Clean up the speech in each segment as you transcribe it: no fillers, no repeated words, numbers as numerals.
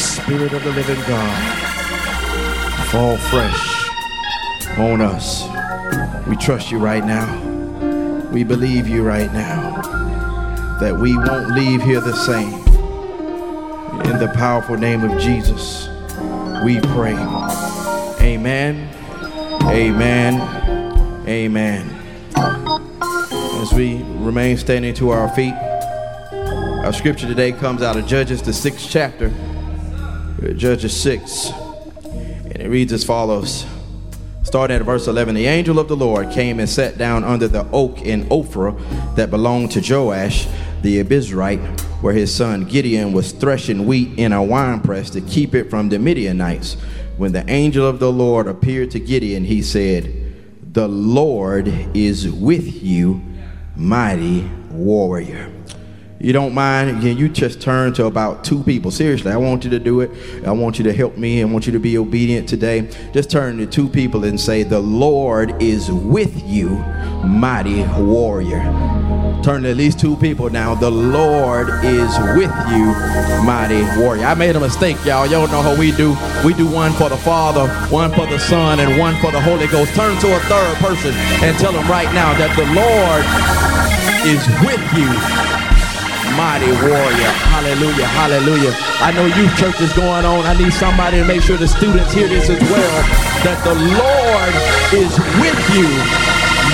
Spirit of the living God, fall fresh on us. We trust you right now. We believe you right now, that we won't leave here the same. In the powerful name of Jesus, we pray. Amen, amen, amen. As we remain standing to our feet, our scripture today comes out of Judges, the 6th chapter, Judges 6, and it reads as follows. Starting at verse 11, the angel of the Lord came and sat down under the oak in Ophrah that belonged to Joash the Abizrite, where his son Gideon was threshing wheat in a winepress to keep it from the Midianites. When the angel of the Lord appeared to Gideon, he said, "The Lord is with you, mighty warrior." You don't mind, again, you just turn to about two people. Seriously, I want you to do it. I want you to help me. I want you to be obedient today. Just turn to two people and say, "The Lord is with you, mighty warrior." Turn to at least two people now. The Lord is with you, mighty warrior. I made a mistake, y'all. Y'all know how we do. We do one for the Father, one for the Son, and one for the Holy Ghost. Turn to a third person and tell them right now that the Lord is with you, mighty warrior. Hallelujah, hallelujah. I know youth church is going on. I need somebody to make sure the students hear this as well, that the Lord is with you,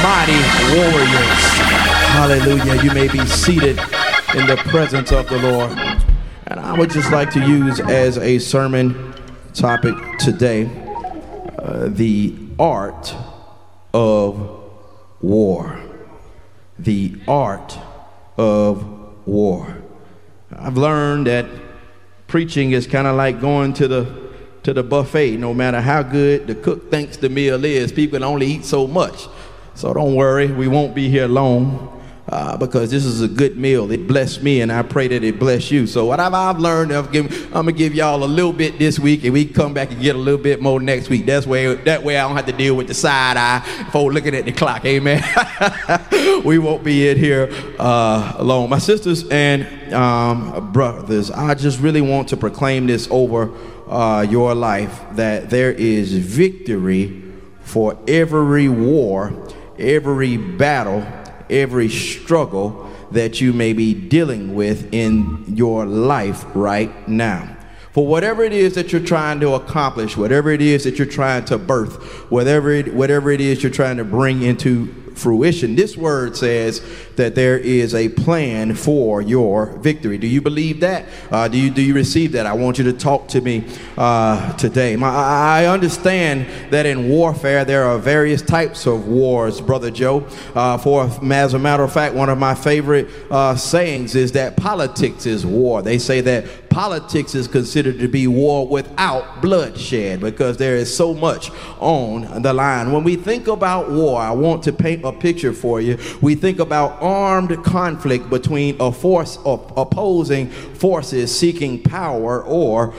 mighty warriors. Hallelujah. You may be seated in the presence of the Lord. And I would just like to use as a sermon topic today, the art of war. The art of war. I've learned that preaching is kind of like going to the buffet. No matter how good the cook thinks the meal is, people can only eat so much. So don't worry, we won't be here long because this is a good meal. It blessed me, and I pray that it bless you. So what I've learned, I'm gonna give y'all a little bit this week, and we come back and get a little bit more next week. That way I don't have to deal with the side eye for looking at the clock. Amen. We won't be in here alone. My sisters and brothers, I just really want to proclaim this over your life, that there is victory for every war, every battle, every struggle that you may be dealing with in your life right now. For whatever it is that you're trying to accomplish, whatever it is that you're trying to birth, whatever it is you're trying to bring into fruition, this word says that there is a plan for your victory. Do you believe that? Do you receive that? I want you to talk to me today. I understand that in warfare there are various types of wars, Brother Joe. As a matter of fact, one of my favorite sayings is that politics is war. They say that politics is considered to be war without bloodshed because there is so much on the line. When we think about war, I want to paint a picture for you. We think about armed conflict between a force of opposing forces seeking power or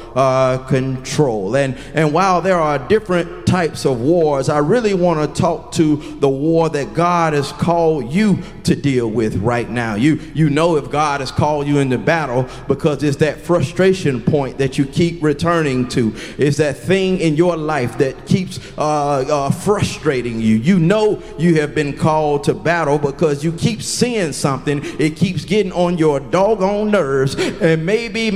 control. And while there are different types of wars, I really want to talk to the war that God has called you to deal with right now. You know if God has called you into battle because it's that frustration point that you keep returning to. It's that thing in your life that keeps frustrating you. You know you have been called to battle because you keep seeing something. It keeps getting on your doggone nerves. And maybe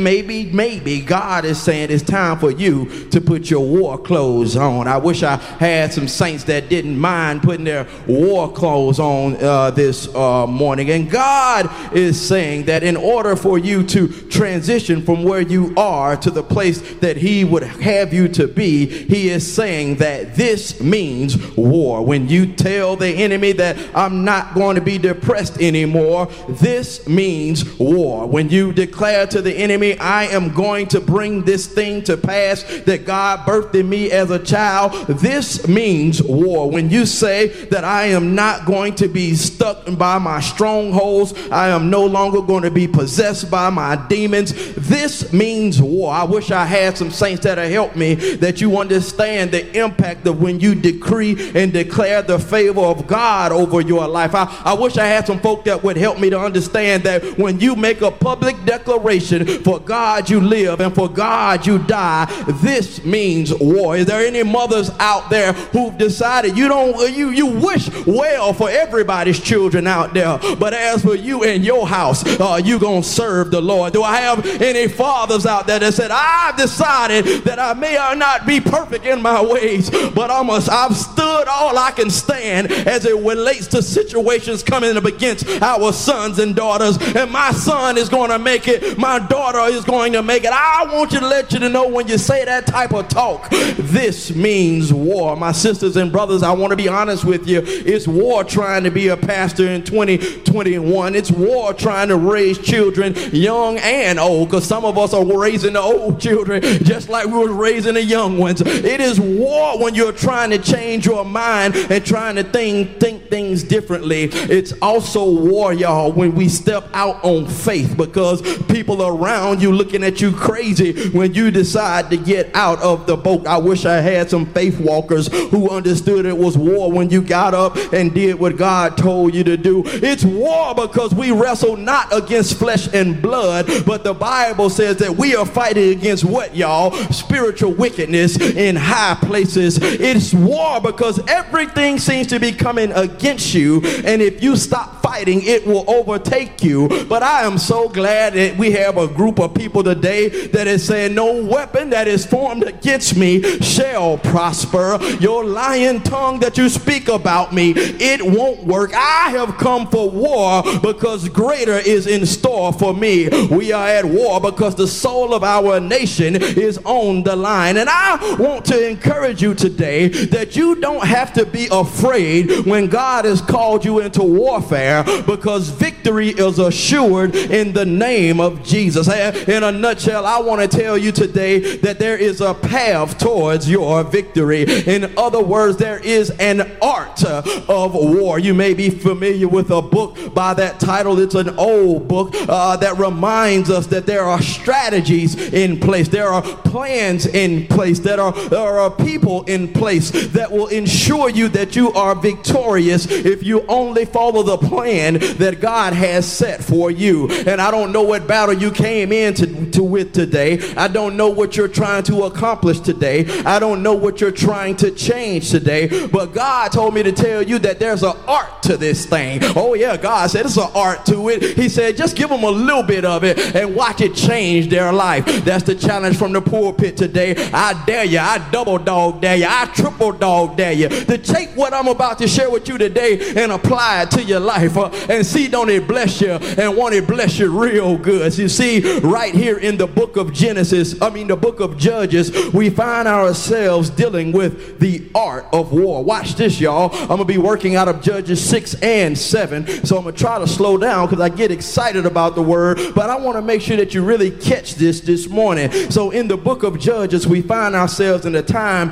God is saying it's time for you to put your war clothes on. I wish I had some saints that didn't mind putting their war clothes on this morning. And God is saying that in order for you to transition from where you are to the place that He would have you to be, He is saying that this means war. When you tell the enemy that I'm not going to be depressed anymore, this means war. When you declare to the enemy, I am going to bring this thing to pass that God birthed in me as a child, this means war. When you say that I am not going to be stuck by my strongholds, I am no longer going to be possessed by my demons, this This means war. I wish I had some saints that'll help me, that you understand the impact of when you decree and declare the favor of God over your life. I wish I had some folk that would help me to understand that when you make a public declaration, for God you live and for God you die, this means war. Is there any mothers out there who've decided you wish well for everybody's children out there, but as for you and your house, you gonna serve the Lord? Do I have any fathers out there that said, I've decided that I may or not be perfect in my ways, but I've stood all I can stand as it relates to situations coming up against our sons and daughters, and my son is going to make it, my daughter is going to make it? I want to let you to know, when you say that type of talk, this means war. My sisters and brothers, I want to be honest with you. It's war trying to be a pastor in 2021. It's war trying to raise children, young and old, because some of us are raising the old children just like we were raising the young ones. It is war when you're trying to change your mind and trying to think things differently. It's also war, y'all, when we step out on faith, because people around you looking at you crazy when you decide to get out of the boat. I wish I had some faith walkers who understood it was war when you got up and did what God told you to do. It's war because we wrestle not against flesh and blood, but the Bible says that we are fighting against what, y'all? Spiritual wickedness in high places. It's war because everything seems to be coming against you, and if you stop fighting, it will overtake you. But I am so glad that we have a group of people today that is saying, no weapon that is formed against me shall prosper. Your lying tongue that you speak about me, it won't work. I have come for war because greater is in store for me. We are at war because the soul of our nation is on the line. And I want to encourage you today that you don't have to be afraid when God has called you into warfare, because victory is assured in the name of Jesus. In a nutshell, I want to tell you today that there is a path towards your victory. In other words, there is an art of war. You may be familiar with a book by that title. It's an old book that reminds us that there are strategies in place, there are plans in place, there are people in place that will ensure you that you are victorious if you only follow the plan that God has set for you. And I don't know what battle you came in to with today. I don't know what you're trying to accomplish today. I don't know what you're trying to change today, but God told me to tell you that there's an art to this thing. Oh yeah, God said it's an art to it. He said just give them a little bit of it and watch it change their life. That's the challenge from the pulpit today. I dare you. I double dog dare you. I triple dog dare you to take what I'm about to share with you today and apply it to your life and see, don't it bless you, and won't it bless you real good. You see, right here in the book of the book of Judges, we find ourselves dealing with the art of war. Watch this, y'all. I'm gonna be working out of Judges 6 and 7, so I'm gonna try to slow down because I get excited about the word, but I want to make sure that you really catch this morning. So in the book of Judges, we find ourselves in the time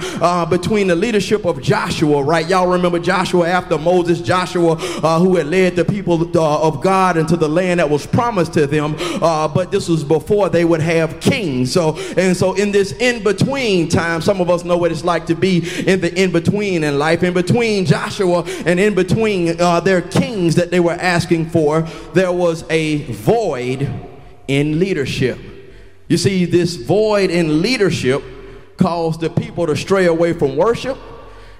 between the leadership of Joshua, right? Y'all remember Joshua after Moses, Joshua who had led the people of God into the land that was promised to them, but this was before they would have kings. So in this in-between time, some of us know what it's like to be in the in-between in life. In between Joshua and in between their kings that they were asking for, there was a void in leadership. You see, this void in leadership caused the people to stray away from worship.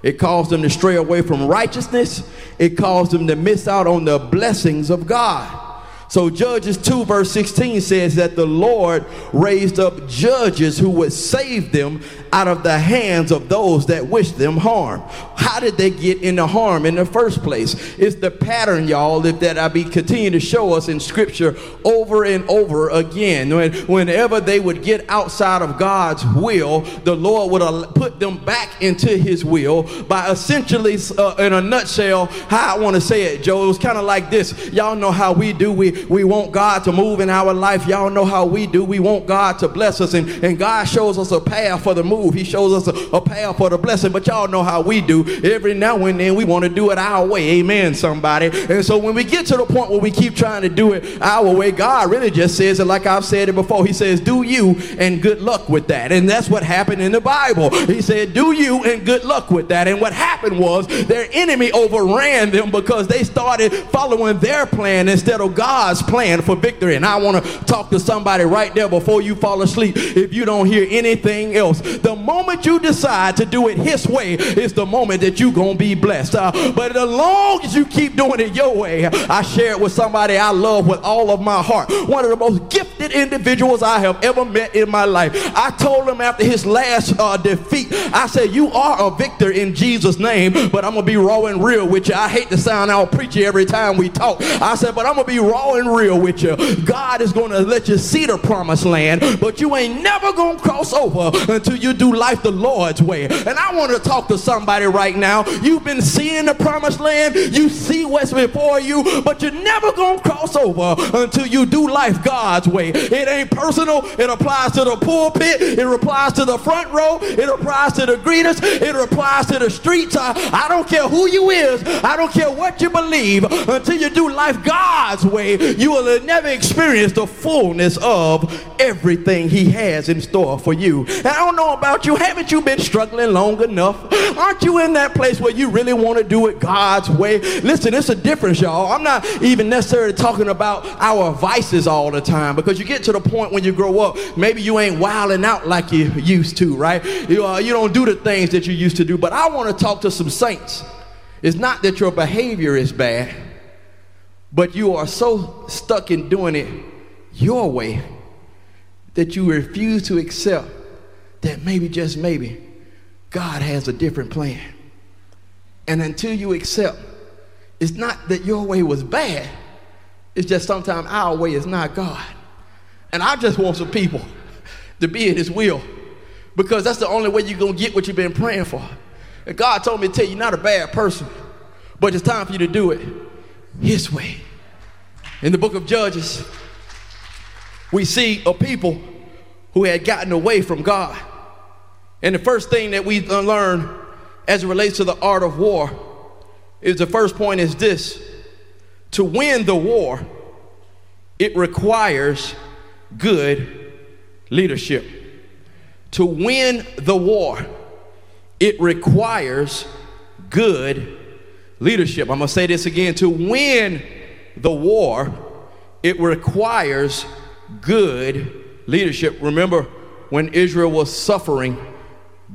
It caused them to stray away from righteousness. It caused them to miss out on the blessings of God. So Judges 2 verse 16 says that the Lord raised up judges who would save them out of the hands of those that wish them harm. How did they get into harm in the first place? It's the pattern, y'all, that I be continuing to show us in scripture over and over again. Whenever they would get outside of God's will, the Lord would put them back into his will by essentially, in a nutshell, how I want to say it, Joe, it was kind of like this. Y'all know how we do. We We want God to move in our life. Y'all know how we do. We want God to bless us, and God shows us a path for the move. He shows us a path for the blessing, but y'all know how we do. Every now and then we want to do it our way. Amen, somebody. And so when we get to the point where we keep trying to do it our way, God really just says it like I've said it before. He says, do you, and good luck with that. And that's what happened in the Bible. He said, do you, and good luck with that. And what happened was their enemy overran them because they started following their plan instead of God's plan for victory. And I want to talk to somebody right there before you fall asleep. If you don't hear anything else, the moment you decide to do it his way is the moment that you're going to be blessed. But as long as you keep doing it your way, I share it with somebody I love with all of my heart. One of the most gifted individuals I have ever met in my life. I told him after his last defeat, I said, you are a victor in Jesus' name, but I'm going to be raw and real with you. I hate to sound out preachy every time we talk. I said, but I'm going to be raw and real with you. God is going to let you see the promised land, but you ain't never going to cross over until you do life the Lord's way. And I want to talk to somebody right now. You've been seeing the promised land. You see what's before you, but you're never going to cross over until you do life God's way. It ain't personal. It applies to the pulpit. It applies to the front row. It applies to the greeters. It applies to the streets. I don't care who you is. I don't care what you believe. Until you do life God's way, you will never experience the fullness of everything he has in store for you. And I don't know about you. Haven't you been struggling long enough? Aren't you in that place where you really want to do it God's way? Listen, it's a difference, y'all. I'm not even necessarily talking about our vices all the time, because you get to the point when you grow up, maybe you ain't wilding out like you used to, right? You don't do the things that you used to do. But I want to talk to some saints. It's not that your behavior is bad, but you are so stuck in doing it your way that you refuse to accept that maybe, just maybe, God has a different plan. And until you accept, it's not that your way was bad, it's just sometimes our way is not God. And I just want some people to be in his will, because that's the only way you're going to get what you've been praying for. And God told me to tell you, you're not a bad person, but it's time for you to do it his way. In the book of Judges, we see a people who had gotten away from God. And the first thing that we learn as it relates to the art of war is, the first point is this: to win the war, it requires good leadership. To win the war, it requires good leadership. I'm going to say this again. To win the war, it requires good leadership. Remember, when Israel was suffering,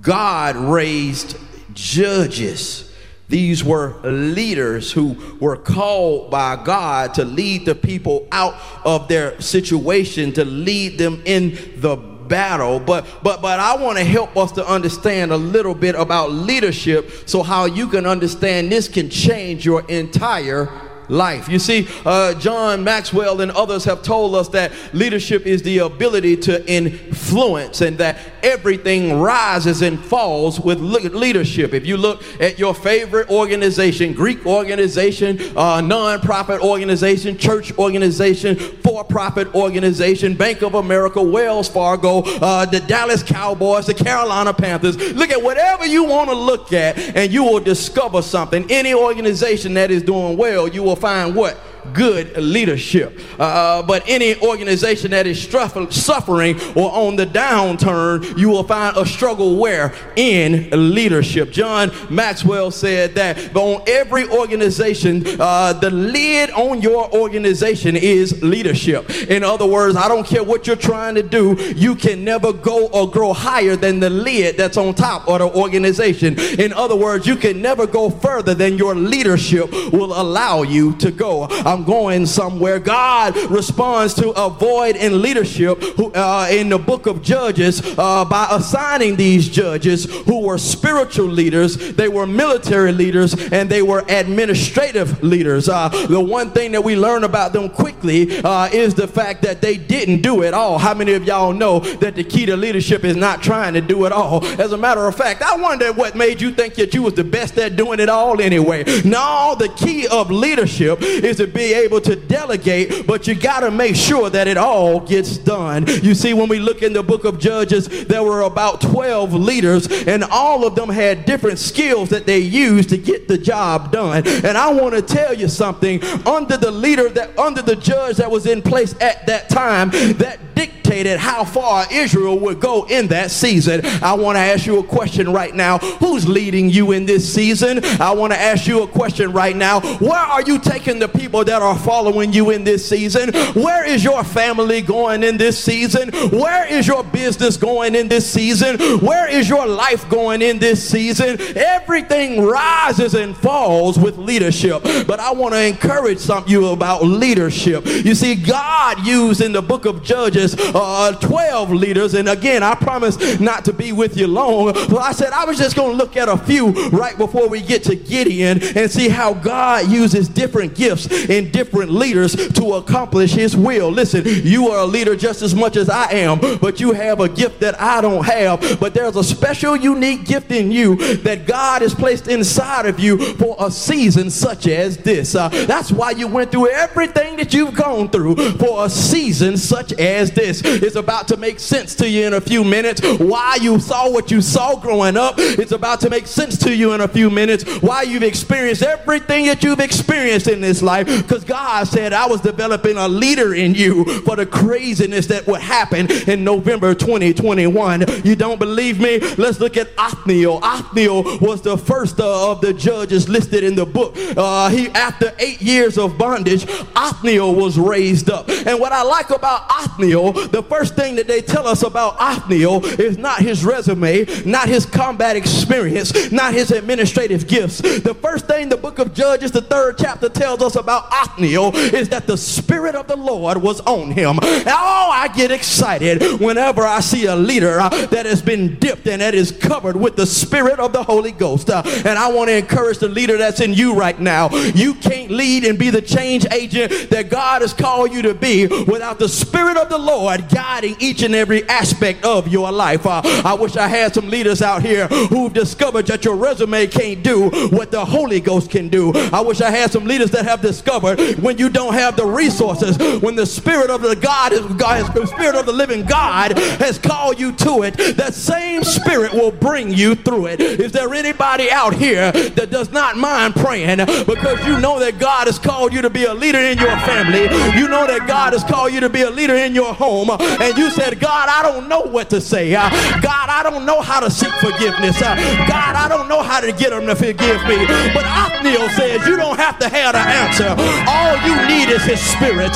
God raised judges. These were leaders who were called by God to lead the people out of their situation, to lead them in the battle. But I want to help us to understand a little bit about leadership, so how you can understand this can change your entire life. You see, John Maxwell and others have told us that leadership is the ability to influence, and that everything rises and falls with leadership. If you look at your favorite organization, Greek organization, non-profit organization, church organization, for-profit organization, Bank of America, Wells Fargo, the Dallas Cowboys, the Carolina Panthers, look at whatever you want to look at and you will discover something. Any organization that is doing well, you will find what? Good leadership. But any organization that is suffering or on the downturn, you will find a struggle where? In leadership. John Maxwell said that on every organization, the lid on your organization is leadership. In other words, I don't care what you're trying to do, you can never go or grow higher than the lid that's on top of the organization. In other words, you can never go further than your leadership will allow you to go. I'm going somewhere. God responds to a void in leadership in the book of Judges by assigning these judges who were spiritual leaders, they were military leaders, and they were administrative leaders. The one thing that we learn about them quickly is the fact that they didn't do it all. How many of y'all know that the key to leadership is not trying to do it all? As a matter of fact, I wonder what made you think that you was the best at doing it all anyway. No, the key of leadership is to be be able to delegate, but you got to make sure that it all gets done. You see, when we look in the book of Judges, there were about 12 leaders, and all of them had different skills that they used to get the job done. And I want to tell you something, under the judge that was in place at that time, that dictated how far Israel would go in that season. I want to ask you a question right now. Who's leading you in this season? I want to ask you a question right now. Where are you taking the people that are following you in this season? Where is your family going in this season? Where is your business going in this season? Where is your life going in this season? Everything rises and falls with leadership. But I want to encourage you about leadership. You see, God used in the book of Judges 12 leaders, and again, I promise not to be with you long, but I said I was just going to look at a few right before we get to Gideon and see how God uses different gifts and different leaders to accomplish his will. Listen, you are a leader just as much as I am, but you have a gift that I don't have, but there's a special unique gift in you that God has placed inside of you for a season such as this. That's why you went through everything that you've gone through for a season such as this. It's about to make sense to you in a few minutes why you saw what you saw growing up. It's about to make sense to you in a few minutes why you've experienced everything that you've experienced in this life, because God said I was developing a leader in you for the craziness that would happen in November 2021. You don't believe me? Let's look at Othniel. Othniel was the first of the judges listed in the book. After 8 years of bondage, Othniel was raised up. And what I like about Othniel, the first thing that they tell us about Othniel is not his resume, not his combat experience, not his administrative gifts. The first thing the book of Judges, the 3rd chapter, tells us about Othniel is that the Spirit of the Lord was on him. Oh, I get excited whenever I see a leader that has been dipped and that is covered with the Spirit of the Holy Ghost. And I want to encourage the leader that's in you right now. You can't lead and be the change agent that God has called you to be without the Spirit of the Lord guiding each and every aspect of your life. I wish I had some leaders out here who've discovered that your resume can't do what the Holy Ghost can do. I wish I had some leaders that have discovered when you don't have the resources, when the Spirit of the Spirit of the living God has called you to it, that same Spirit will bring you through it. Is there anybody out here that does not mind praying because you know that God has called you to be a leader in your family? You know that God has called you to be a leader in your home. And you said, God, I don't know what to say. God, I don't know how to seek forgiveness. God, I don't know how to get him to forgive me. But Othniel says, you don't have to have the answer. All you need is his Spirit.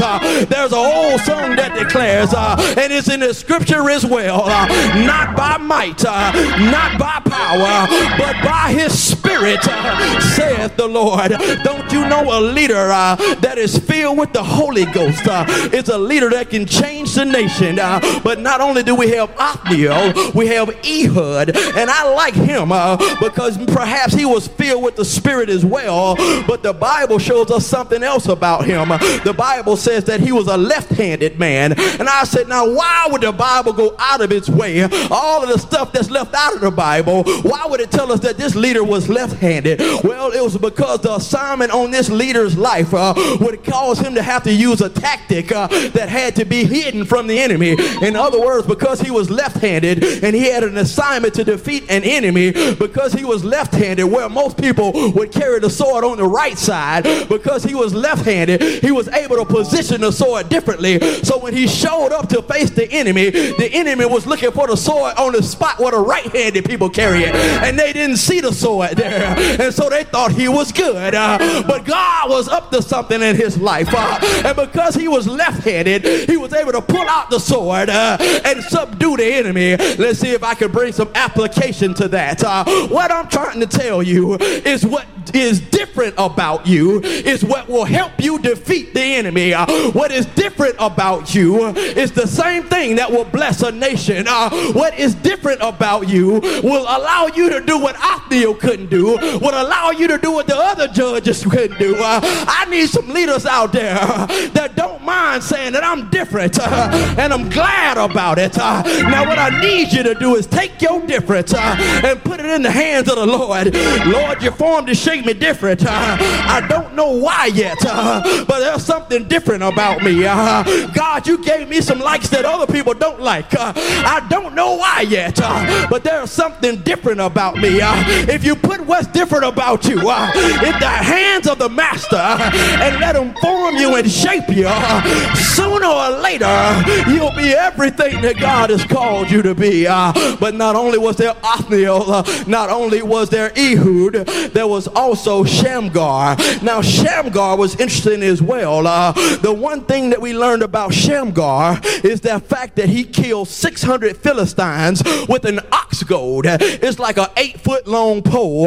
There's an old song that declares, and it's in the scripture as well, not by might, not by power, but by his Spirit, saith the Lord. Don't you know a leader that is filled with the Holy Ghost is a leader that can change the nation? But not only do we have Othniel, we have Ehud, and I like him because perhaps he was filled with the Spirit as well, but the Bible shows us something else about him. The Bible says that he was a left-handed man, and I said, now why would the Bible go out of its way, all of the stuff that's left out of the Bible, why would it tell us that this leader was left-handed? Well, it was because the assignment on this leader's life would cause him to have to use a tactic that had to be hidden from the enemy. In other words, because he was left-handed and he had an assignment to defeat an enemy, because he was left-handed, where most people would carry the sword on the right side, because he was left-handed, he was able to position the sword differently. So when he showed up to face the enemy was looking for the sword on the spot where the right-handed people carry it, and they didn't see the sword there, and so they thought he was good. But God was up to something in his life, and because he was left-handed, he was able to pull out the sword and subdue the enemy. Let's see if I can bring some application to that. What I'm trying to tell you is what is different about you is what will help you defeat the enemy. What is different about you is the same thing that will bless a nation. What is different about you will allow you to do what Othniel couldn't do, will allow you to do what the other judges couldn't do. I need some leaders out there that don't mind saying that I'm different, and I'm glad about it. Now what I need you to do is take your difference and put it in the hands of the Lord. Lord, you formed to shake made me different. I don't know why yet, but there's something different about me. God, you gave me some likes that other people don't like. I don't know why yet, but there's something different about me. If you put what's different about you in the hands of the master and let him form you and shape you, sooner or later you'll be everything that God has called you to be. But not only was there Othniel, not only was there Ehud, there was also Shamgar. Now Shamgar was interesting as well. The one thing that we learned about Shamgar is the fact that he killed 600 Philistines with an ox goad. It's like an 8-foot-long pole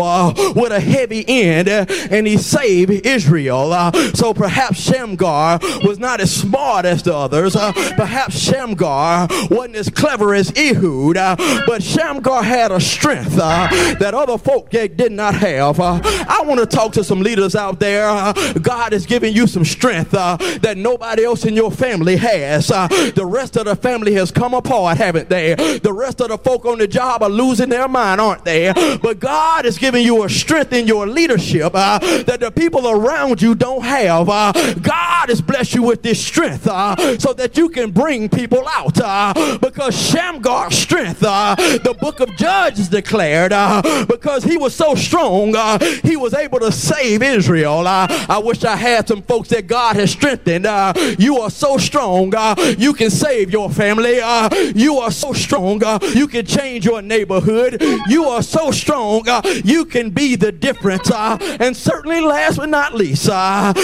with a heavy end, and he saved Israel. So perhaps Shamgar was not as smart as the others. Perhaps Shamgar wasn't as clever as Ehud, but Shamgar had a strength that other folk did not have. I want to talk to some leaders out there. God has given you some strength that nobody else in your family has. The rest of the family has come apart, haven't they? The rest of the folk on the job are losing their mind, aren't they? But God has given you a strength in your leadership that the people around you don't have. God has blessed you with this strength so that you can bring people out, because Shamgar's strength, the book of Judges declared, because he was so strong, he was able to save Israel. I wish I had some folks that God has strengthened. You are so strong, you can save your family. You are so strong, you can change your neighborhood. You are so strong, you can be the difference. And certainly last but not least,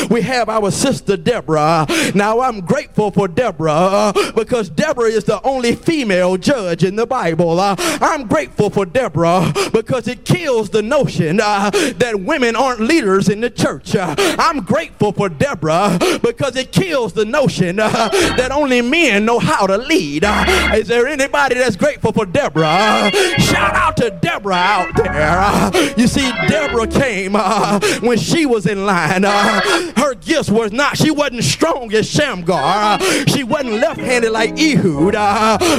we have our sister Deborah. Now I'm grateful for Deborah because Deborah is the only female judge in the Bible. I'm grateful for Deborah because it kills the notion that women aren't leaders in the church. I'm grateful for Deborah because it kills the notion that only men know how to lead. Is there anybody that's grateful for Deborah? Shout out to Deborah out there. You see, Deborah came when she was in line. Her gifts were not, she wasn't strong as Shamgar. She wasn't left-handed like Ehud,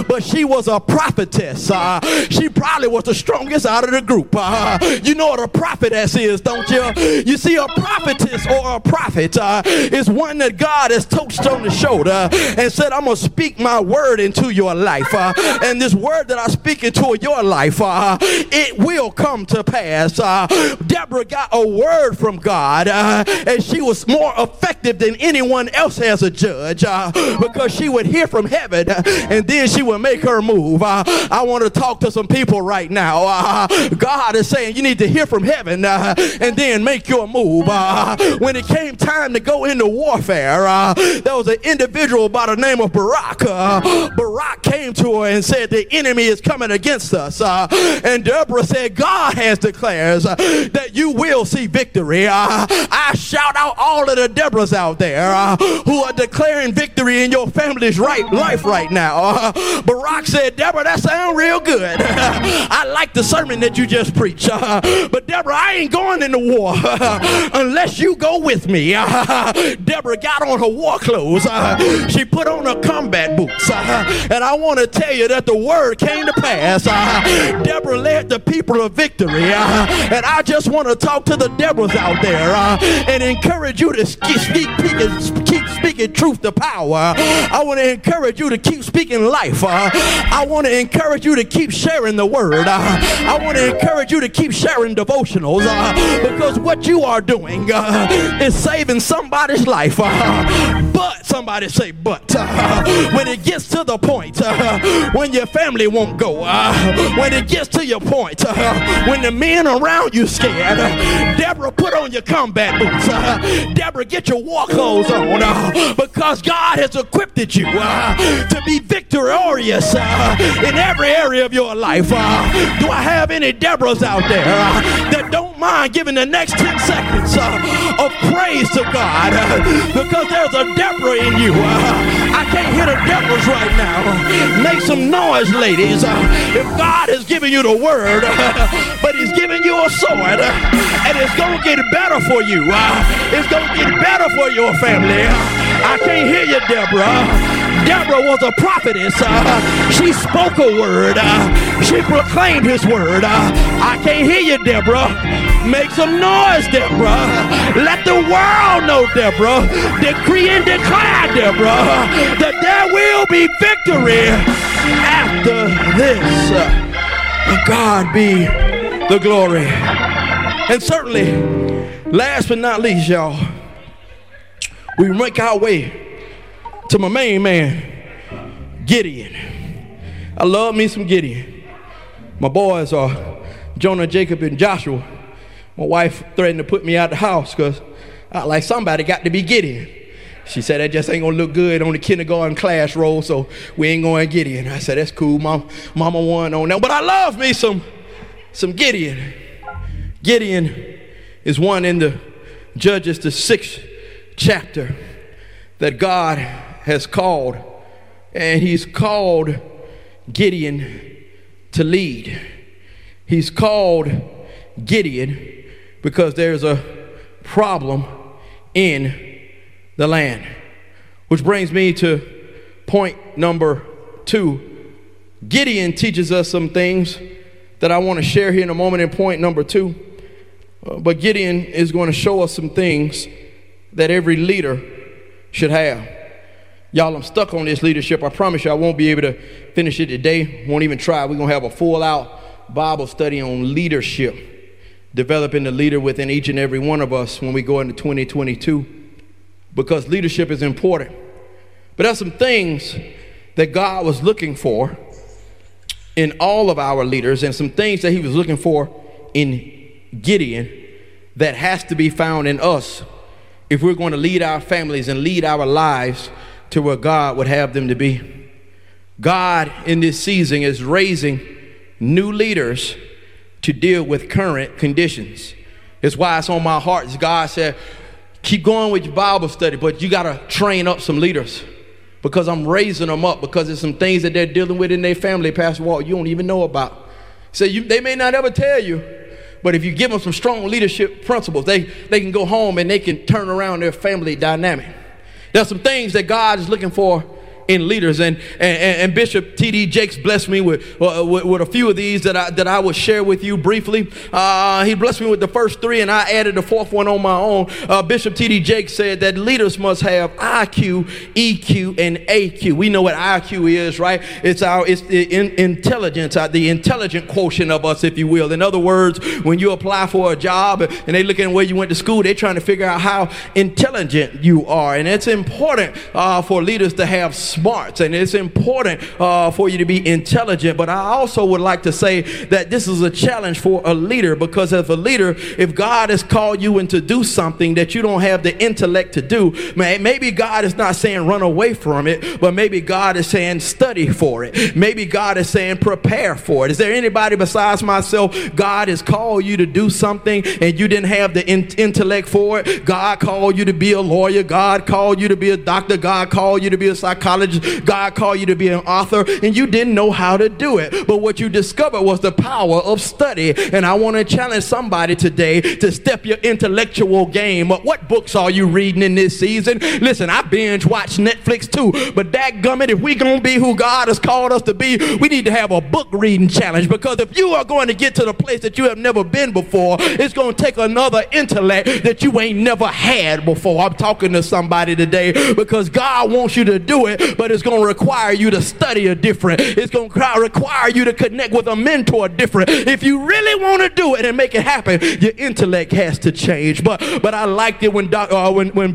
but she was a prophetess. She probably was the strongest out of the group. You know what a prophetess is, don't you? You see, a prophetess or a prophet is one that God has touched on the shoulder and said, I'm going to speak my word into your life. And this word that I speak into your life, it will come to pass. Deborah got a word from God, and she was more effective than anyone else as a judge, because she would hear from heaven, and then she would make her move. I want to talk to some people right now. God is saying you need to hear from heaven and then make your move. When it came time to go into warfare, there was an individual by the name of Barak. Barak came to her and said, the enemy is coming against us. And Deborah said, God has declares that you will see victory. I shout out all of the Deborahs out there who are declaring victory in your family's life right now. Barak said, Deborah, that sounds real good. I like the sermon that you just preached. But Deborah, I ain't going into war unless you go with me. Deborah got on her war clothes. She put on her combat boots. And I want to tell you that the word came to pass. Deborah led the people of victory. And I just want to talk to the Deborahs out there and encourage you to keep speaking truth to power. I want to encourage you to keep speaking life. I want to encourage you to keep sharing the word. I want to encourage you to keep sharing devotionals, because what you are doing is saving somebody's life. But somebody say but. When it gets to the point when your family won't go, when it gets to your point when the men around you scared, Deborah, put on your combat boots. Deborah, get your war clothes on, because God has equipped you to be victorious in every area of your life. Do I have any Deborahs out there that don't mind giving the next 10 seconds of praise to God, because there's a Deborah in you? I can't hear the Deborahs right now. Make some noise, ladies. If God has given you the word, but he's giving you a sword, and it's going to get better for you. It's going to get better for your family. I can't hear you, Deborah. Deborah was a prophetess. She spoke a word. She proclaimed his word. I can't hear you, Deborah. Make some noise, Deborah. Let the world know, Deborah. Decree and declare, Deborah, that there will be victory after this. God be the glory. And certainly, last but not least, y'all, we make our way to my main man, Gideon. I love me some Gideon. My boys are Jonah, Jacob, and Joshua. My wife threatened to put me out the house because I like somebody got to be Gideon. She said, that just ain't going to look good on the kindergarten class roll, so we ain't going to Gideon. I said, that's cool. Mama won on that. But I love me some Gideon. Gideon is one in the Judges, the 6th chapter, that God has called. And he's called Gideon to lead. He's called Gideon because there's a problem in the land. Which brings me to point number 2. Gideon teaches us some things that I want to share here in a moment in point number 2. But Gideon is going to show us some things that every leader should have. Y'all, I'm stuck on this leadership. I promise you I won't be able to finish it today. Won't even try. We're going to have a full out Bible study on leadership, developing the leader within each and every one of us when we go into 2022, because leadership is important. But there's some things that God was looking for in all of our leaders, and some things that he was looking for in Gideon that has to be found in us if we're going to lead our families and lead our lives to where God would have them to be. God in this season is raising new leaders to deal with current conditions. It's why it's on my heart. God said, keep going with your Bible study, but you got to train up some leaders, because I'm raising them up, because there's some things that they're dealing with in their family, Pastor Walt, you don't even know about. So they may not ever tell you, but if you give them some strong leadership principles, they can go home and they can turn around their family dynamic. There's some things that God is looking for in leaders, and Bishop T.D. Jakes blessed me with a few of these that I will share with you briefly. He blessed me with the first 3, and I added the 4th one on my own. Bishop T.D. Jakes said that leaders must have IQ, EQ, and AQ. We know what IQ is, right? It's the intelligence, the intelligent quotient of us, if you will. In other words, when you apply for a job and they look at where you went to school, they're trying to figure out how intelligent you are, and it's important for leaders to have smarts, and it's important for you to be intelligent. But I also would like to say that this is a challenge for a leader, because as a leader, if God has called you in to do something that you don't have the intellect to do, maybe God is not saying run away from it, but maybe God is saying study for it. Maybe God is saying prepare for it. Is there anybody besides myself God has called you to do something and you didn't have the intellect for it? God called you to be a lawyer. God called you to be a doctor. God called you to be a psychologist. God called you to be an author, and you didn't know how to do it. But what you discovered was the power of study. And I want to challenge somebody today to step your intellectual game up. What books are you reading in this season? Listen, I binge watch Netflix too, but dadgummit, if we gonna be who God has called us to be, we need to have a book reading challenge. Because if you are going to get to the place that you have never been before, it's gonna take another intellect that you ain't never had before. I'm talking to somebody today, because God wants you to do it, but it's going to require you to study a different. It's going to require you to connect with a mentor different. If you really want to do it and make it happen, your intellect has to change. But I liked it when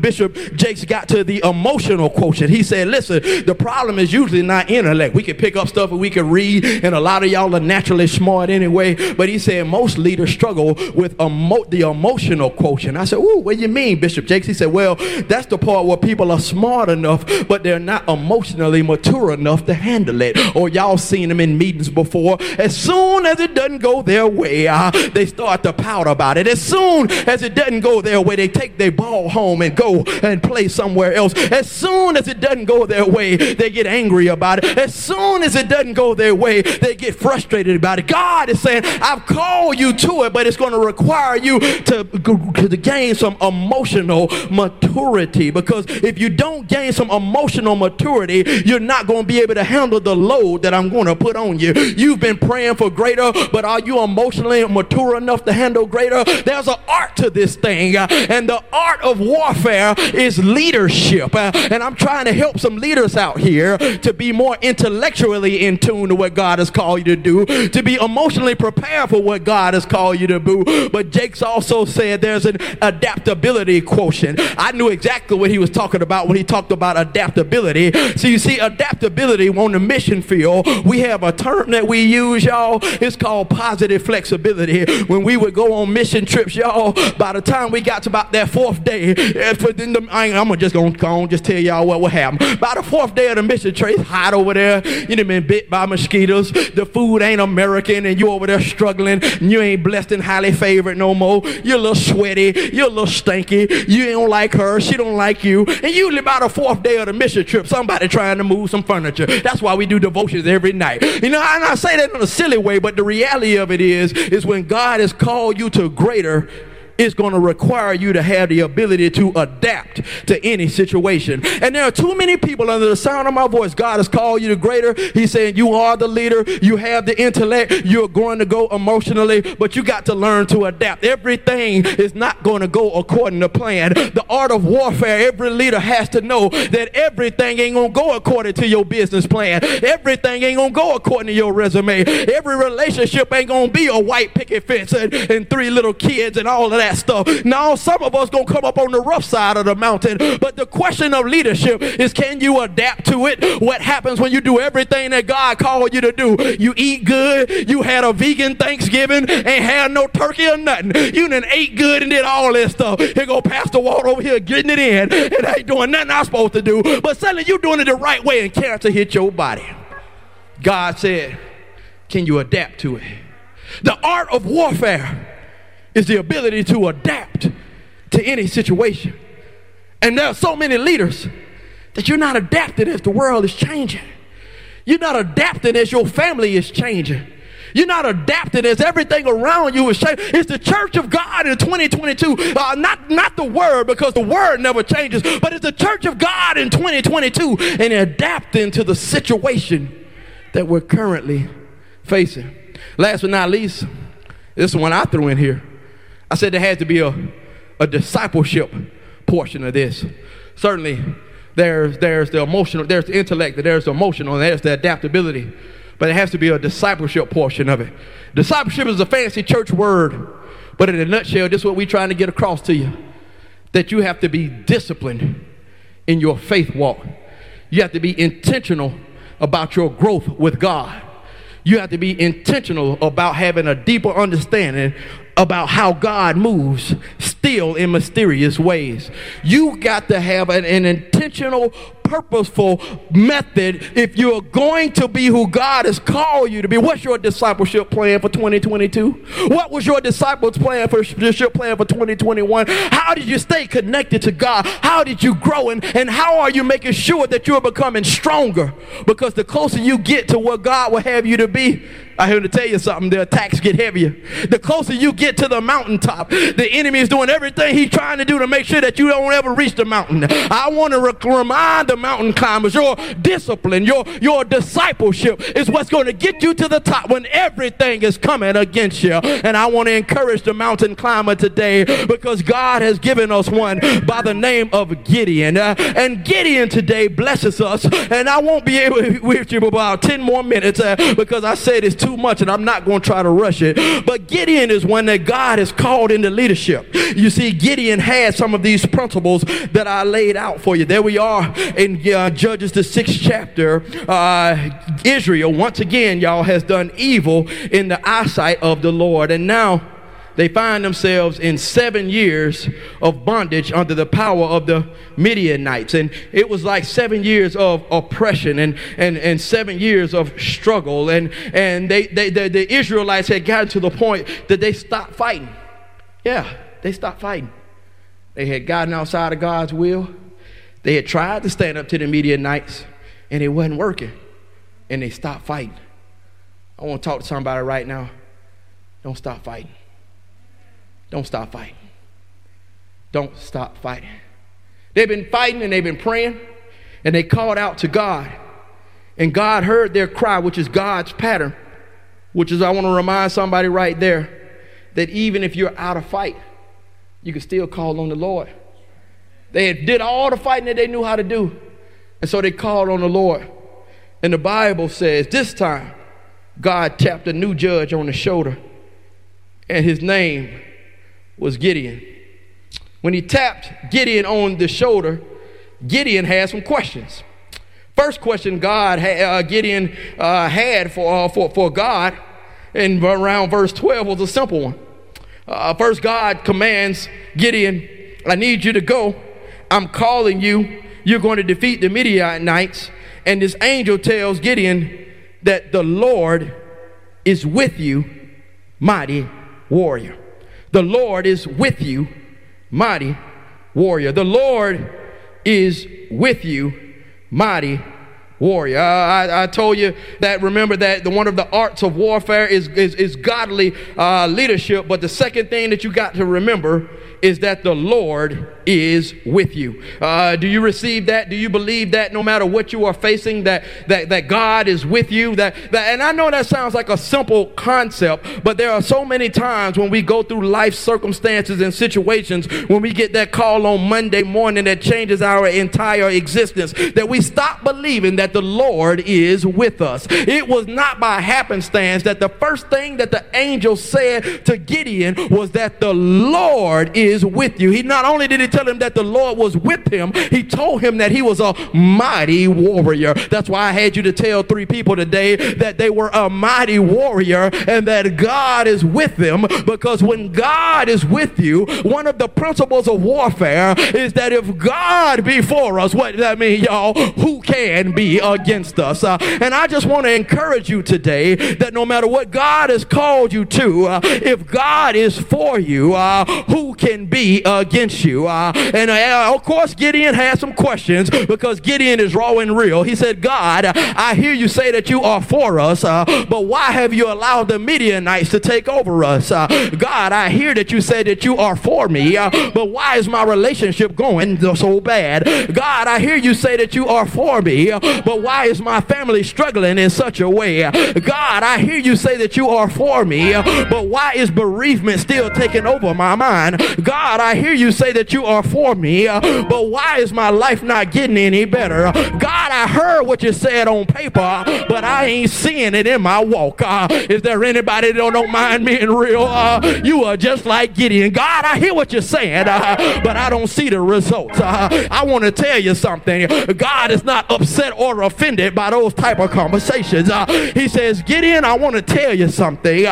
Bishop Jakes got to the emotional quotient. He said, listen, the problem is usually not intellect. We can pick up stuff and we can read, and a lot of y'all are naturally smart anyway. But he said most leaders struggle with the emotional quotient. I said, ooh, what do you mean, Bishop Jakes? He said, well, that's the part where people are smart enough, but they're not emotionally mature enough to handle it. Or y'all seen them in meetings before. As soon as it doesn't go their way, they start to pout about it. As soon as it doesn't go their way, they take their ball home and go and play somewhere else. As soon as it doesn't go their way, they get angry about it. As soon as it doesn't go their way, they get frustrated about it. God is saying, I've called you to it, but it's going to require you to gain some emotional maturity. Because if you don't gain some emotional maturity, maturity, you're not going to be able to handle the load that I'm going to put on you. You've been praying for greater, but are you emotionally mature enough to handle greater? There's an art to this thing, and the art of warfare is leadership. And I'm trying to help some leaders out here to be more intellectually in tune to what God has called you to do, to be emotionally prepared for what God has called you to do. But Jake's also said there's an adaptability quotient. I knew exactly what he was talking about when he talked about adaptability. So you see, adaptability on the mission field, we have a term that we use, y'all. It's called positive flexibility. When we would go on mission trips, y'all, by the time we got to about that fourth day, I'm just going to tell y'all what happened. By the fourth day of the mission trip, it's hot over there. You done been bit by mosquitoes. The food ain't American, and you over there struggling. And you ain't blessed and highly favored no more. You're a little sweaty. You're a little stinky. You don't like her. She don't like you. And usually by the fourth day of the mission trip, somebody trying to move some furniture. That's why we do devotions every night. You know, and I say that in a silly way, but the reality of it is when God has called you to greater, it's going to require you to have the ability to adapt to any situation. And there are too many people under the sound of my voice. God has called you to greater. He's saying you are the leader. You have the intellect. You're going to go emotionally, but you got to learn to adapt. Everything is not going to go according to plan. The art of warfare, every leader has to know that everything ain't going to go according to your business plan. Everything ain't going to go according to your resume. Every relationship ain't going to be a white picket fence and three little kids and all of that stuff. Now some of us gonna come up on the rough side of the mountain, but the question of leadership is, can you adapt to it? What happens when you do everything that God called you to do? You eat good, you had a vegan Thanksgiving, ain't had no turkey or nothing. You done ate good and did all this stuff. Here go Pastor Walt over here getting it in and ain't doing nothing I'm supposed to do, but suddenly you doing it the right way and cancer hit your body. God said, can you adapt to it? The art of warfare is the ability to adapt to any situation. And there are so many leaders that you're not adapted as the world is changing. You're not adapted as your family is changing. You're not adapted as everything around you is changing. It's the church of God in 2022. Not the word, because the word never changes, but it's the church of God in 2022 and adapting to the situation that we're currently facing. Last but not least, this is one I threw in here. I said there had to be a discipleship portion of this. Certainly, there's the emotional, there's the intellect, there's the emotional, there's the adaptability. But it has to be a discipleship portion of it. Discipleship is a fancy church word, but in a nutshell, this is what we're trying to get across to you. That you have to be disciplined in your faith walk. You have to be intentional about your growth with God. You have to be intentional about having a deeper understanding about how God moves still in mysterious ways. You got to have an intentional, purposeful method if you're going to be who God has called you to be. What's your discipleship plan for 2022? What was your discipleship plan for 2021? How did you stay connected to God? How did you grow? And how are you making sure that you're becoming stronger? Because the closer you get to what God will have you to be, I'm here to tell you something, the attacks get heavier. The closer you get to the mountaintop, the enemy is doing everything he's trying to do to make sure that you don't ever reach the mountain. I want to remind the mountain climbers, your discipline, your discipleship is what's going to get you to the top when everything is coming against you. And I want to encourage the mountain climber today, because God has given us one by the name of Gideon. And Gideon today blesses us. And I won't be able to with you about 10 more minutes because I said it's too much and I'm not going to try to rush it. But Gideon is one that God has called into leadership. You see, Gideon had some of these principles that I laid out for you. There we are in Judges, the 6th chapter. Israel, once again, y'all, has done evil in the eyesight of the Lord. And now they find themselves in 7 years of bondage under the power of the Midianites. And it was like 7 years of oppression and 7 years of struggle. And the Israelites had gotten to the point that they stopped fighting. Yeah, they stopped fighting. They had gotten outside of God's will. They had tried to stand up to the Midianites, and it wasn't working. And they stopped fighting. I want to talk to somebody right now. Don't stop fighting. Don't stop fighting. Don't stop fighting. They've been fighting and they've been praying And they called out to God, and God heard their cry, which is God's pattern, which is, I want to remind somebody right there that even if you're out of fight, you can still call on the Lord. They had did all the fighting that they knew how to do, and so they called on the Lord. And the Bible says this time God tapped a new judge on the shoulder, and his name was Gideon. When he tapped Gideon on the shoulder, Gideon had some questions. First question Gideon had for God in around verse 12 was a simple one. First, God commands Gideon, I need you to go. I'm calling you. You're going to defeat the Midianites. And this angel tells Gideon that the Lord is with you, mighty warrior. The Lord is with you, mighty warrior. The Lord is with you, mighty warrior. I told you that, remember that one of the arts of warfare is godly leadership. But the second thing that you got to remember is that the Lord is with you. Do you receive that? Do you believe that no matter what you are facing, that God is with you? And I know that sounds like a simple concept, but there are so many times when we go through life circumstances and situations, when we get that call on Monday morning that changes our entire existence, that we stop believing that the Lord is with us. It was not by happenstance that the first thing that the angel said to Gideon was that the Lord is with you. He not only did he tell him that the Lord was with him, he told him that he was a mighty warrior. That's why I had you to tell three people today that they were a mighty warrior and that God is with them, because when God is with you, one of the principles of warfare is that if God be for us, what does that mean, y'all? Who can be against us? And I just want to encourage you today that no matter what God has called you to, if God is for you, who can be against you? Of course, Gideon had some questions, because Gideon is raw and real. He said, God, I hear you say that you are for us, but why have you allowed the Midianites to take over us? God, I hear that you said that you are for me, but why is my relationship going so bad? God, I hear you say that you are for me, but why is my family struggling in such a way? God, I hear you say that you are for me, but why is bereavement still taking over my mind? God, I hear you say that you are for me, but why is my life not getting any better? God, I heard what you said on paper, but I ain't seeing it in my walk. Is there anybody that don't mind being real? You are just like Gideon. God, I hear what you're saying, but I don't see the results. I want to tell you something. God is not upset or offended by those type of conversations. He says, Gideon, I want to tell you something.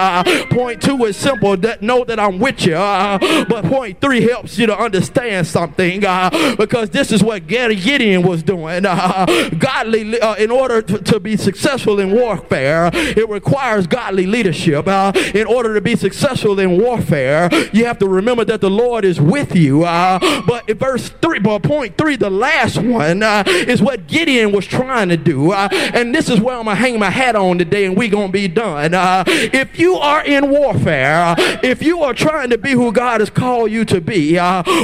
Point two is simple. Know that I'm with you. But point three helps you to understand something, because this is what Gideon was doing. In order to be successful in warfare, it requires godly leadership. In order to be successful in warfare, you have to remember that the Lord is with you. But in point three, the last one, is what Gideon was trying to do. And this is where I'm going to hang my hat on today, and we're going to be done. If you are in warfare, if you are trying to be who God has called you to be,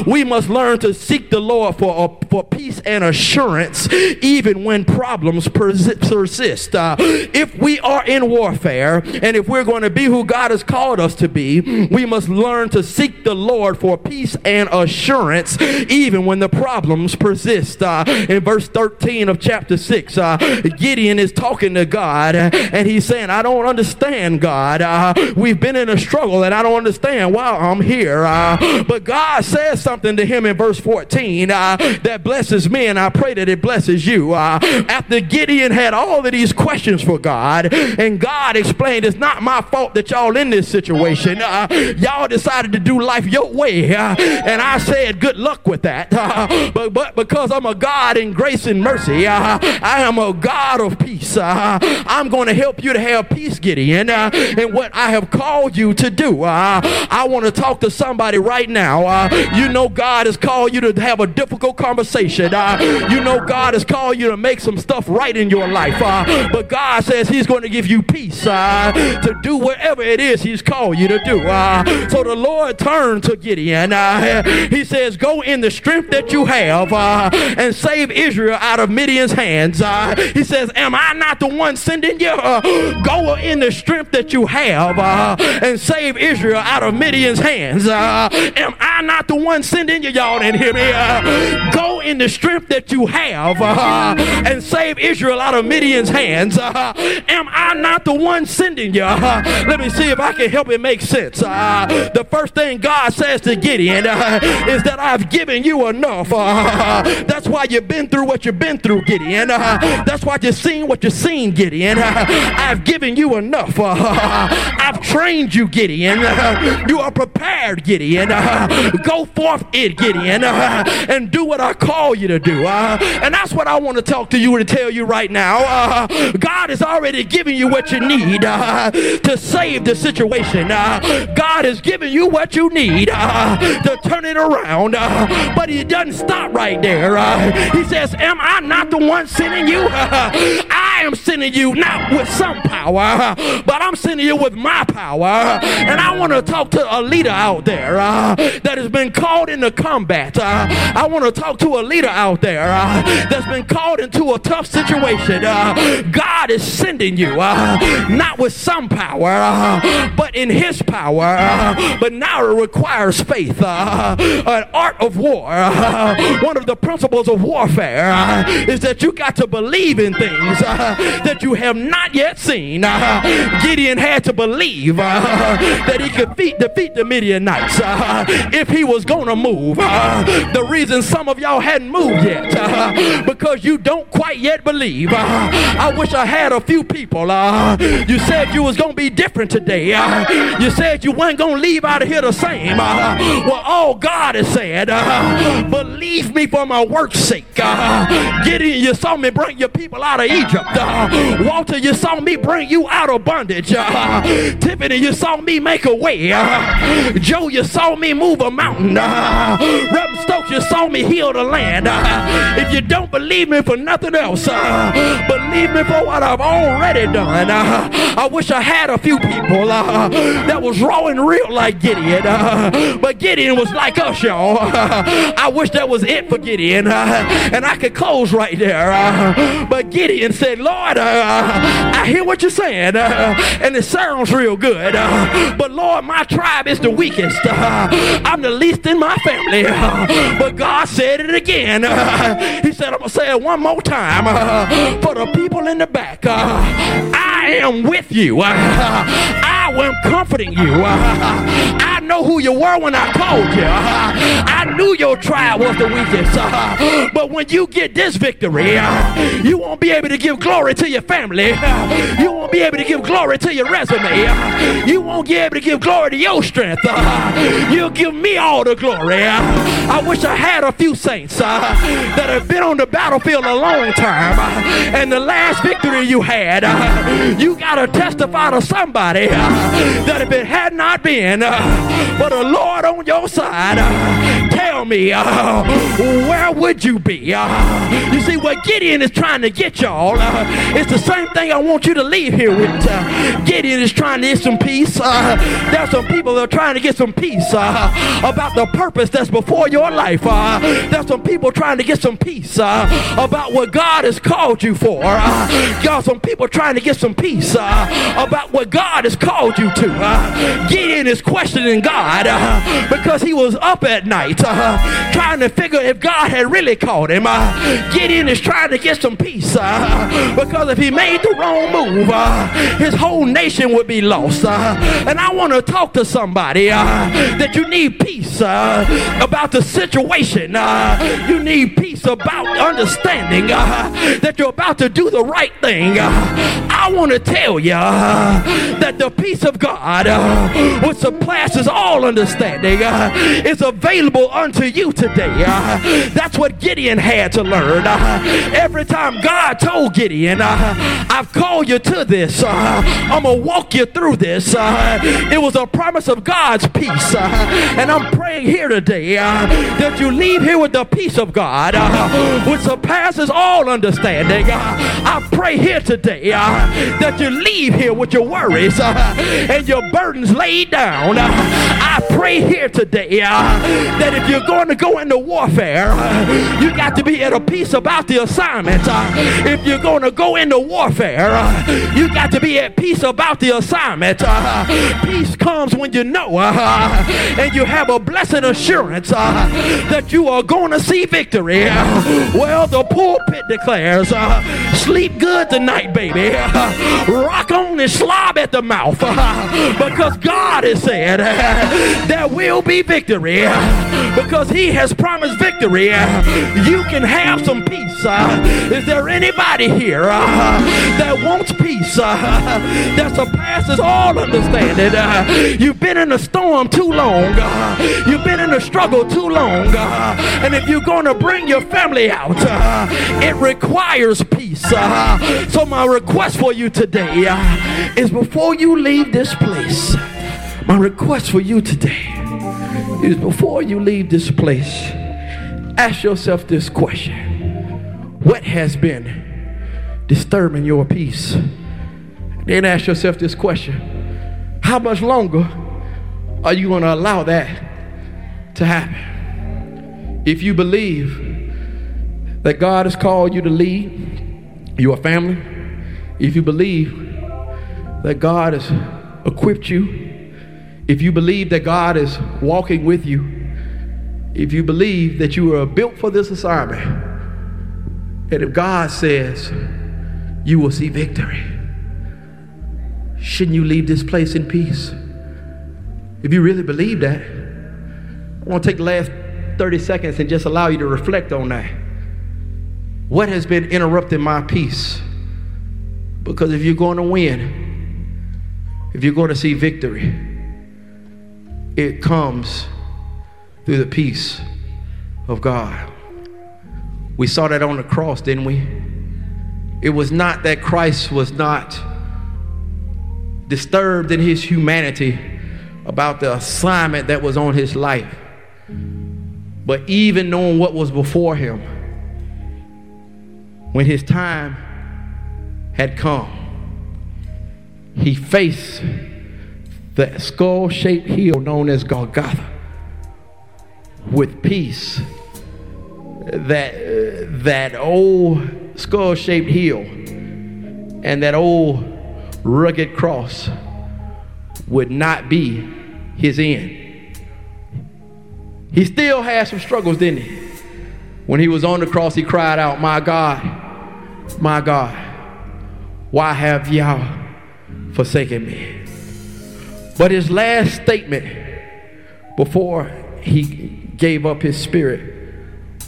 we must learn to seek the Lord for peace and assurance even when problems persist. If we are in warfare, and if we're going to be who God has called us to be, we must learn to seek the Lord for peace and assurance even when the problems persist. In verse 13 of chapter 6, Gideon is talking to God, and he's saying, I don't understand, God. We've been in a struggle, and I don't understand why I'm here. But God says something to him in verse 14 that blesses me, and I pray that it blesses you. After Gideon had all of these questions for God, and God explained, it's not my fault that y'all in this situation. Y'all decided to do life your way, and I said good luck with that. But because I'm a God in grace and mercy, I am a God of peace. I'm going to help you to have peace, Gideon, in what I have called you to do. I want to talk to somebody right now. You know God God has called you to have a difficult conversation. You know God has called you to make some stuff right in your life. But God says he's going to give you peace to do whatever it is he's called you to do. So the Lord turned to Gideon. He says, go in the strength that you have and save Israel out of Midian's hands. He says, am I not the one sending you? Go in the strength that you have and save Israel out of Midian's hands. Am I not the one sending you? Y'all didn't hear me. Go in the strength that you have and save Israel out of Midian's hands. Am I not the one sending you? Let me see if I can help it make sense. The first thing God says to Gideon is that I've given you enough. That's why you've been through what you've been through, Gideon. That's why you've seen what you've seen, Gideon. I've given you enough. I've trained you, Gideon. You are prepared, Gideon. Go forth it, Gideon, and do what I call you to do. And that's what I want to talk to you and tell you right now. God has already given you what you need to save the situation. God has given you what you need to turn it around. But he doesn't stop right there. He says, am I not the one sending you? I am sending you not with some power, but I'm sending you with my power. And I want to talk to a leader out there that has been called into combat. I want to talk to a leader out there that's been called into a tough situation. God is sending you not with some power, but in his power. But now it requires faith, an art of war. One of the principles of warfare is that you got to believe in things that you have not yet seen. Gideon had to believe that he could defeat the Midianites if he was going to move. The reason some of y'all hadn't moved yet because you don't quite yet believe. I wish I had a few people. You said you was going to be different today. You said you weren't going to leave out of here the same. Well, all God has said, believe me for my work's sake. Gideon, you saw me bring your people out of Egypt. Walter, you saw me bring you out of bondage. Tiffany, you saw me make a way. Joe, you saw me move a mountain. Reverend Stokes, you saw me heal the land. If you don't believe me for nothing else, believe me for what I've already done. I wish I had a few people that was raw and real like Gideon. But Gideon was like us, y'all. I wish that was it for Gideon. And I could close right there. But Gideon said, Lord, I hear what you're saying. And it sounds real good. But Lord, my tribe is the weakest. I'm the least in my family. But God said it again. He said, I'm going to say it one more time. For the people in the back, I am with you. I am comforting you. I know who you were when I called you. I knew your tribe was the weakest. But when you get this victory, you won't be able to give glory to your family. You won't be able to give glory to your resume. You won't be able to give glory to your strength. You'll give me all the glory. I wish I had a few saints that have been on the battlefield a long time. And the last victory you had, you got to testify to somebody that if it had not been for the Lord on your side, tell me, where would you be? You see, what Gideon is trying to get y'all, it's the same thing I want you to leave here with. Gideon is trying to get some peace. There's some people that are trying to get some peace about the purpose that's before your life. There's some people trying to get some peace about what God has called you for. There's some people trying to get some peace about what God has called you to. Gideon is questioning God because he was up at night trying to figure if God had really called him. Gideon is trying to get some peace because if he made the wrong move, his whole nation would be lost. And I want to talk to somebody that you need peace about the situation. You need peace about understanding that you're about to do the right thing. I want to tell you that the peace of God which surpasses all understanding is available unto to you today. That's what Gideon had to learn. Every time God told Gideon, I've called you to this. I'm going to walk you through this. It was a promise of God's peace. And I'm praying here today that you leave here with the peace of God, which surpasses all understanding. I pray here today that you leave here with your worries and your burdens laid down. I pray here today that if you're going to go into warfare, you got to be at a peace about the assignment. If you're going to go into warfare, you got to be at peace about the assignment. Peace comes when you know and you have a blessed assurance that you are going to see victory. Well, the pulpit declares, sleep good tonight, baby. Rock on and slob at the mouth, because God has said there will be victory, because he has promised victory. You can have some peace. Is there anybody here that wants peace that surpasses all understanding? You've been in a storm too long. You've been in a struggle too long. And if you're going to bring your family out, it requires peace. So my request for you today is, before you leave this place, my request for you today is, before you leave this place, ask yourself this question: what has been disturbing your peace? Then ask yourself this question: how much longer are you going to allow that to happen? If you believe that God has called you to lead your family, if you believe that God has equipped you, if you believe that God is walking with you, if you believe that you are built for this assignment, and if God says you will see victory, shouldn't you leave this place in peace? If you really believe that, I want to take the last 30 seconds and just allow you to reflect on that. What has been interrupting my peace? Because if you're going to win, if you're going to see victory, it comes through the peace of God. We saw that on the cross, didn't we? It was not that Christ was not disturbed in his humanity about the assignment that was on his life. But even knowing what was before him, when his time had come, he faced the skull-shaped hill known as Golgotha with peace. That old skull-shaped hill and that old rugged cross would not be his end. He still had some struggles, didn't he? When he was on the cross, he cried out, "My God, my God, why have y'all forsaken me?" But his last statement before he gave up his spirit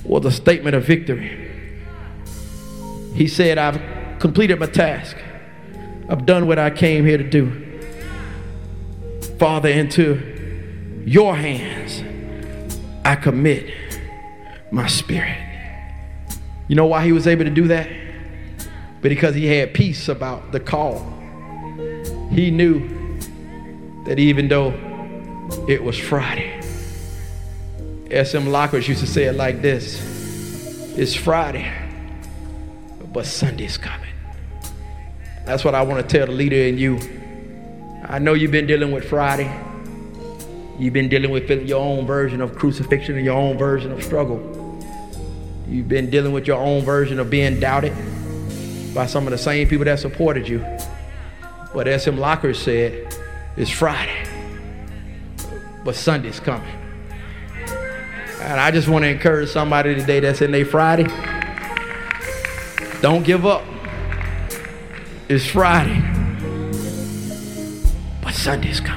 was a statement of victory. He said, "I've completed my task. I've done what I came here to do. Father, into your hands I commit my spirit." You know why he was able to do that? Because he had peace about the call. He knew that even though it was Friday, S.M. Lockridge used to say it like this: it's Friday, but Sunday's coming. That's what I want to tell the leader in you. I know you've been dealing with Friday. You've been dealing with your own version of crucifixion and your own version of struggle. You've been dealing with your own version of being doubted by some of the same people that supported you. But S.M. Lockridge said, it's Friday, but Sunday's coming. And I just want to encourage somebody today that's in their Friday. Don't give up. It's Friday, Sunday's coming.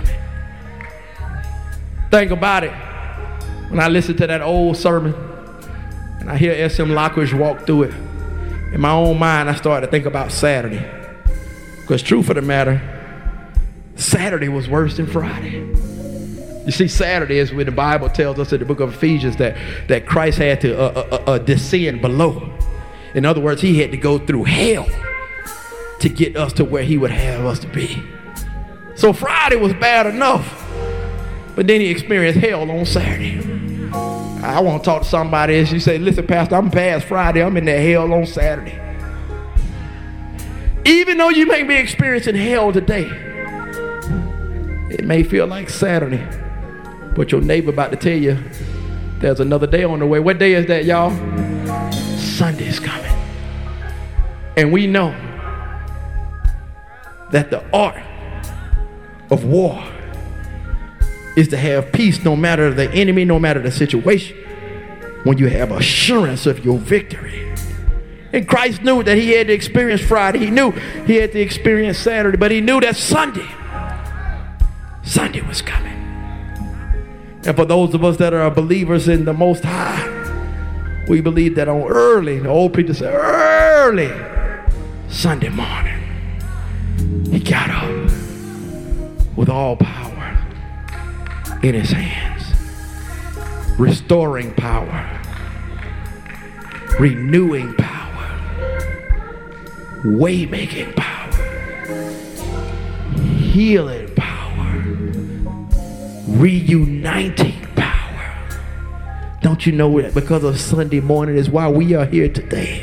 Think about it. When I listen to that old sermon and I hear S.M. Lockridge walk through it, in my own mind I started to think about Saturday. Because truth of the matter, Saturday was worse than Friday. You see, Saturday is when the Bible tells us in the book of Ephesians that Christ had to descend below. In other words, he had to go through hell to get us to where he would have us to be. So Friday was bad enough, but then he experienced hell on Saturday. I want to talk to somebody and she say, listen, Pastor, I'm past Friday. I'm in that hell on Saturday. Even though you may be experiencing hell today, it may feel like Saturday. But your neighbor about to tell you there's another day on the way. What day is that, y'all? Sunday is coming. And we know that the art of war is to have peace no matter the enemy, no matter the situation, when you have assurance of your victory. And Christ knew that he had to experience Friday. He knew he had to experience Saturday, but he knew that Sunday was coming. And for those of us that are believers in the Most High, we believe that on early, the old people say, early Sunday morning, he got up with all power in his hands, restoring power, renewing power, way-making power, healing power, reuniting power. Don't you know that because of Sunday morning is why we are here today?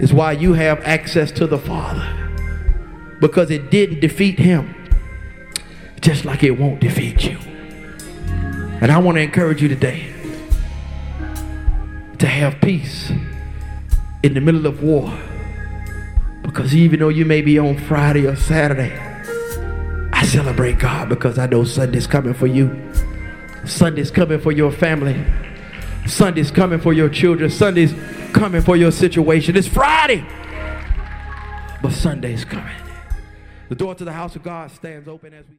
It's why you have access to the Father, because it didn't defeat him, just like it won't defeat you. And I want to encourage you today to have peace in the middle of war, because even though you may be on Friday or Saturday, I celebrate God because I know Sunday's coming for you. Sunday's coming for your family. Sunday's coming for your children. Sunday's coming for your situation. It's Friday, but Sunday's coming. The door to the house of God stands open as we